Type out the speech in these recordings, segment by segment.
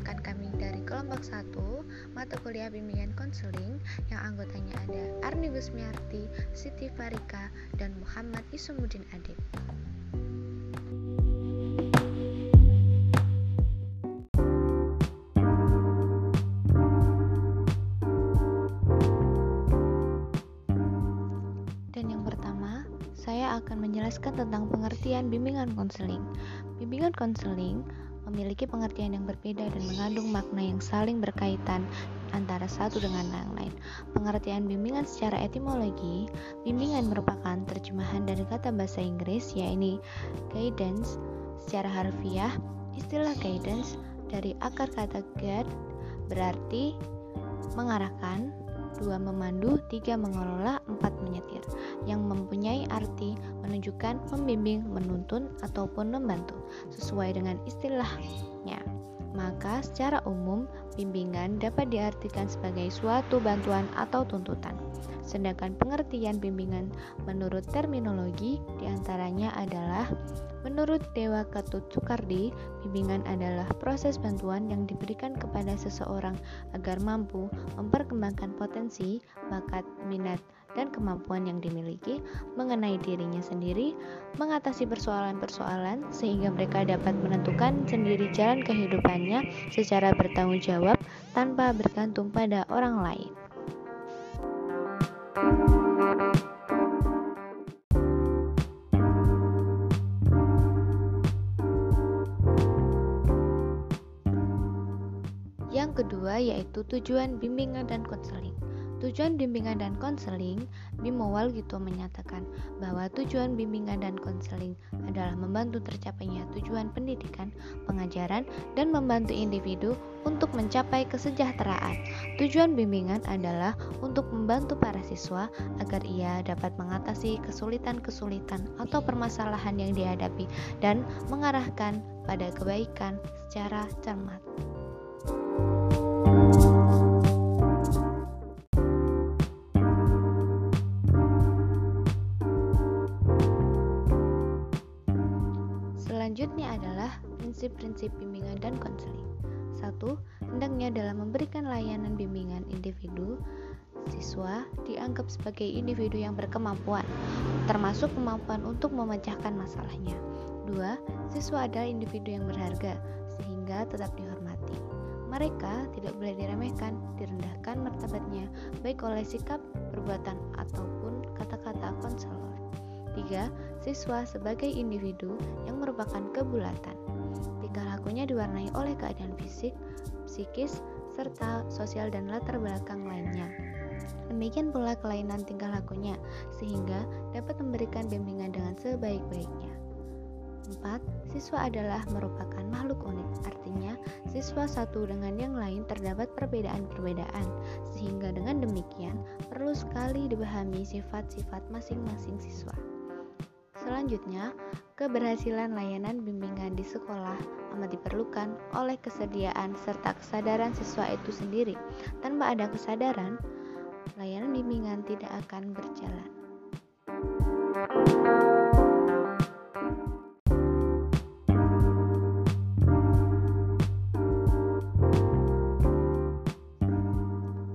akan kami dari kelompok 1 mata kuliah bimbingan konseling yang anggotanya ada Arni Gusmiarti, Siti Farika, dan Muhammad Ismudin Adek. Dan yang pertama, saya akan menjelaskan tentang pengertian bimbingan konseling. Bimbingan konseling memiliki pengertian yang berbeda dan mengandung makna yang saling berkaitan antara satu dengan yang lain. Pengertian bimbingan secara etimologi, bimbingan merupakan terjemahan dari kata bahasa Inggris yaitu guidance. Secara harfiah, istilah guidance dari akar kata guide berarti mengarahkan, 2 memandu, 3 mengelola, 4 menyetir, yang mempunyai arti menunjukkan, membimbing, menuntun, ataupun membantu sesuai dengan istilahnya. Maka secara umum bimbingan dapat diartikan sebagai suatu bantuan atau tuntutan. Sedangkan pengertian bimbingan menurut terminologi diantaranya adalah, menurut Dewa Ketut Sukardi, bimbingan adalah proses bantuan yang diberikan kepada seseorang agar mampu memperkembangkan potensi, bakat, minat, dan kemampuan yang dimiliki mengenai dirinya sendiri, mengatasi persoalan-persoalan sehingga mereka dapat menentukan sendiri jalan kehidupannya secara bertanggung jawab tanpa bergantung pada orang lain. Yang kedua yaitu tujuan bimbingan dan konseling. Tujuan bimbingan dan konseling, Bimo Walgito menyatakan bahwa tujuan bimbingan dan konseling adalah membantu tercapainya tujuan pendidikan, pengajaran, dan membantu individu untuk mencapai kesejahteraan. Tujuan bimbingan adalah untuk membantu para siswa agar ia dapat mengatasi kesulitan-kesulitan atau permasalahan yang dihadapi dan mengarahkan pada kebaikan secara cermat. Selanjutnya adalah prinsip-prinsip bimbingan dan konseling. 1. Hendaknya dalam memberikan layanan bimbingan individu, siswa dianggap sebagai individu yang berkemampuan, termasuk kemampuan untuk memecahkan masalahnya. 2. Siswa adalah individu yang berharga, sehingga tetap dihormati. Mereka tidak boleh diremehkan, direndahkan martabatnya, baik oleh sikap, perbuatan, ataupun kata-kata konselor. 3. Siswa sebagai individu yang merupakan kebulatan. Tingkah lakunya diwarnai oleh keadaan fisik, psikis, serta sosial dan latar belakang lainnya. Demikian pula kelainan tingkah lakunya, sehingga dapat memberikan bimbingan dengan sebaik-baiknya. 4. Siswa adalah merupakan makhluk unik. Artinya, siswa satu dengan yang lain terdapat perbedaan-perbedaan, sehingga dengan demikian perlu sekali dipahami sifat-sifat masing-masing siswa. Selanjutnya, keberhasilan layanan bimbingan di sekolah amat diperlukan oleh kesediaan serta kesadaran siswa itu sendiri. Tanpa ada kesadaran, layanan bimbingan tidak akan berjalan.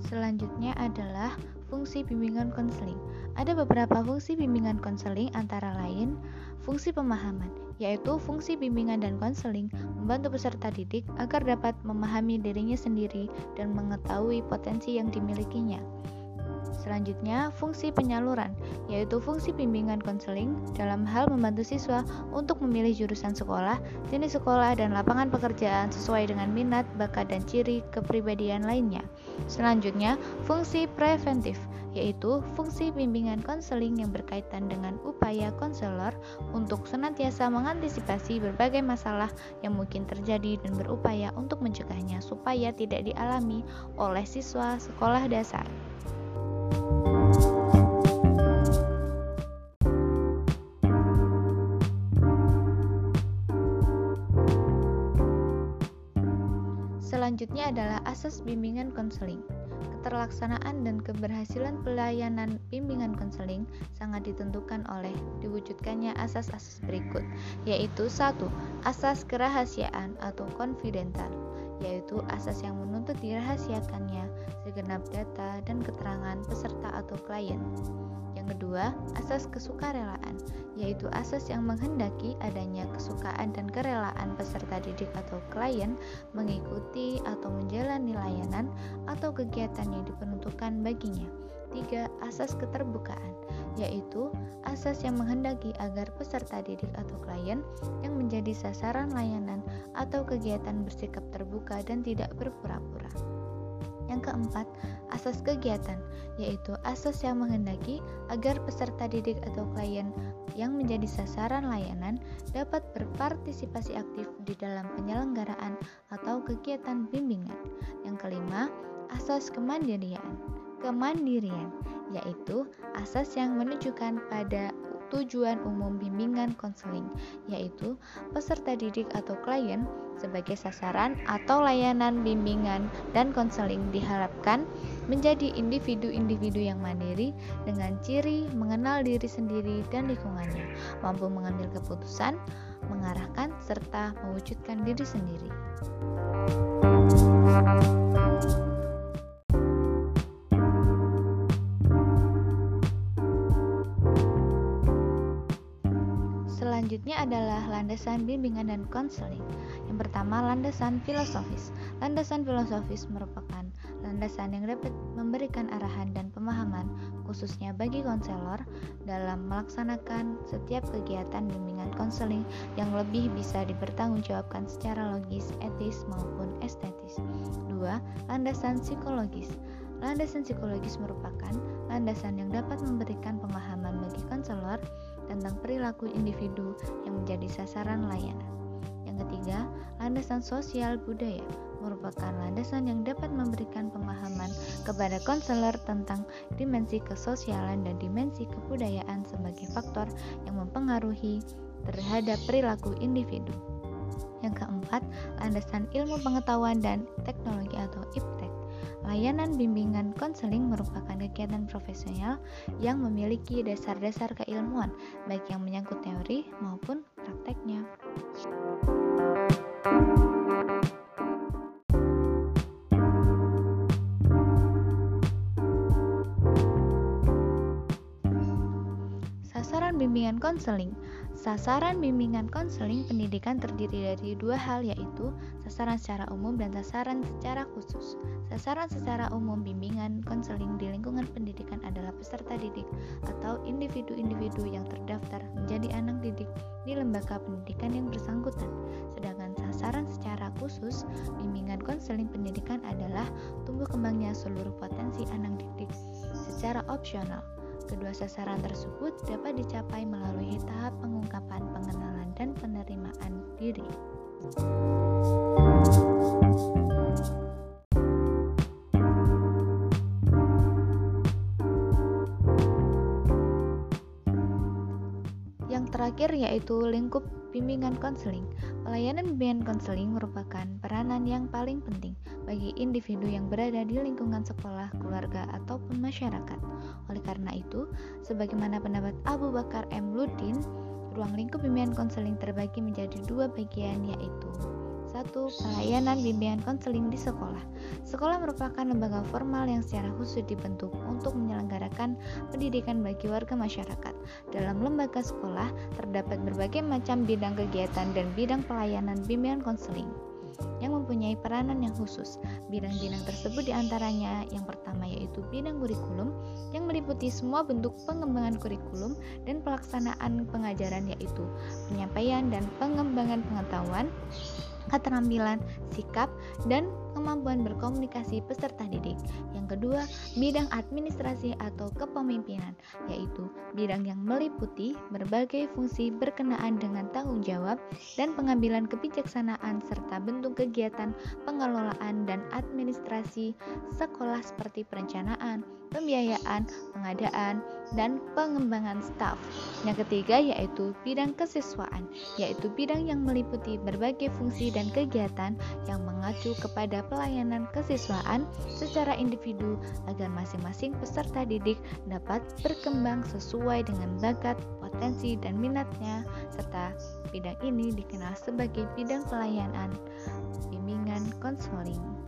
Selanjutnya adalah fungsi bimbingan konseling. Ada beberapa fungsi bimbingan konseling antara lain fungsi pemahaman, yaitu fungsi bimbingan dan konseling membantu peserta didik agar dapat memahami dirinya sendiri dan mengetahui potensi yang dimilikinya. Selanjutnya, fungsi penyaluran, yaitu fungsi bimbingan konseling dalam hal membantu siswa untuk memilih jurusan sekolah, jenis sekolah, dan lapangan pekerjaan sesuai dengan minat, bakat, dan ciri kepribadian lainnya. Selanjutnya, fungsi preventif, yaitu fungsi bimbingan konseling yang berkaitan dengan upaya konselor untuk senantiasa mengantisipasi berbagai masalah yang mungkin terjadi dan berupaya untuk mencegahnya supaya tidak dialami oleh siswa sekolah dasar. Selanjutnya adalah asas bimbingan konseling. keterlaksanaan dan keberhasilan pelayanan bimbingan konseling sangat ditentukan oleh diwujudkannya asas-asas berikut, yaitu 1. Asas kerahasiaan atau konfidental, yaitu asas yang menuntut dirahasiakannya segenap data dan keterangan peserta atau klien. Yang kedua, asas kesukarelaan, yaitu asas yang menghendaki adanya kesukaan dan kerelaan peserta didik atau klien mengikuti atau menjalani layanan atau kegiatan yang diperuntukkan baginya. 3. Asas keterbukaan, yaitu asas yang menghendaki agar peserta didik atau klien yang menjadi sasaran layanan atau kegiatan bersikap terbuka dan tidak berpura-pura. Yang keempat, asas kegiatan, yaitu asas yang menghendaki agar peserta didik atau klien yang menjadi sasaran layanan dapat berpartisipasi aktif di dalam penyelenggaraan atau kegiatan bimbingan. Yang kelima, asas kemandirian, yaitu asas yang menunjukkan pada tujuan umum bimbingan konseling, yaitu peserta didik atau klien sebagai sasaran atau layanan bimbingan dan konseling diharapkan menjadi individu-individu yang mandiri dengan ciri mengenal diri sendiri dan lingkungannya, mampu mengambil keputusan, mengarahkan, serta mewujudkan diri sendiri. Selanjutnya adalah landasan bimbingan dan konseling. Yang pertama, landasan filosofis. Landasan filosofis merupakan landasan yang dapat memberikan arahan dan pemahaman khususnya bagi konselor dalam melaksanakan setiap kegiatan bimbingan konseling yang lebih bisa dipertanggungjawabkan secara logis, etis, maupun estetis. 2. Landasan psikologis. Landasan psikologis merupakan landasan yang dapat memberikan pemahaman bagi konselor tentang perilaku individu yang menjadi sasaran layanan. Yang ketiga, landasan sosial budaya merupakan landasan yang dapat memberikan pemahaman kepada konselor tentang dimensi kesosialan dan dimensi kebudayaan sebagai faktor yang mempengaruhi terhadap perilaku individu. Yang keempat, landasan ilmu pengetahuan dan teknologi atau iptek. Layanan bimbingan konseling merupakan kegiatan profesional yang memiliki dasar-dasar keilmuan, baik yang menyangkut teori maupun prakteknya. Sasaran bimbingan konseling. Sasaran bimbingan konseling pendidikan terdiri dari dua hal, yaitu sasaran secara umum dan sasaran secara khusus. Sasaran secara umum bimbingan konseling di lingkungan pendidikan adalah peserta didik atau individu-individu yang terdaftar menjadi anak didik di lembaga pendidikan yang bersangkutan. Sedangkan sasaran secara khusus bimbingan konseling pendidikan adalah tumbuh kembangnya seluruh potensi anak didik secara opsional. Kedua sasaran tersebut dapat dicapai melalui tahap pengungkapan, pengenalan, dan penerimaan diri. Yang terakhir yaitu lingkup bimbingan konseling. Pelayanan bimbingan konseling merupakan peranan yang paling penting bagi individu yang berada di lingkungan sekolah, keluarga, ataupun masyarakat. Oleh karena itu, sebagaimana pendapat Abu Bakar M. Ludin, ruang lingkup bimbingan konseling terbagi menjadi dua bagian, yaitu 1. Pelayanan bimbingan konseling di sekolah. Sekolah merupakan lembaga formal yang secara khusus dibentuk untuk menyelenggarakan pendidikan bagi warga masyarakat. Dalam lembaga sekolah terdapat berbagai macam bidang kegiatan dan bidang pelayanan bimbingan konseling yang mempunyai peranan yang khusus. Bidang-bidang tersebut diantaranya yang pertama yaitu bidang kurikulum yang meliputi semua bentuk pengembangan kurikulum dan pelaksanaan pengajaran, yaitu penyampaian dan pengembangan pengetahuan, keterampilan, sikap, dan kemampuan berkomunikasi peserta didik. Yang kedua, bidang administrasi atau kepemimpinan, yaitu bidang yang meliputi berbagai fungsi berkenaan dengan tanggung jawab dan pengambilan kebijaksanaan serta bentuk kegiatan pengelolaan dan administrasi sekolah seperti perencanaan, pembiayaan, pengadaan, dan pengembangan staf. Yang ketiga yaitu bidang kesiswaan, yaitu bidang yang meliputi berbagai fungsi dan kegiatan yang mengacu kepada pelayanan kesiswaan secara individu agar masing-masing peserta didik dapat berkembang sesuai dengan bakat, potensi, dan minatnya, serta bidang ini dikenal sebagai bidang pelayanan, bimbingan, konseling.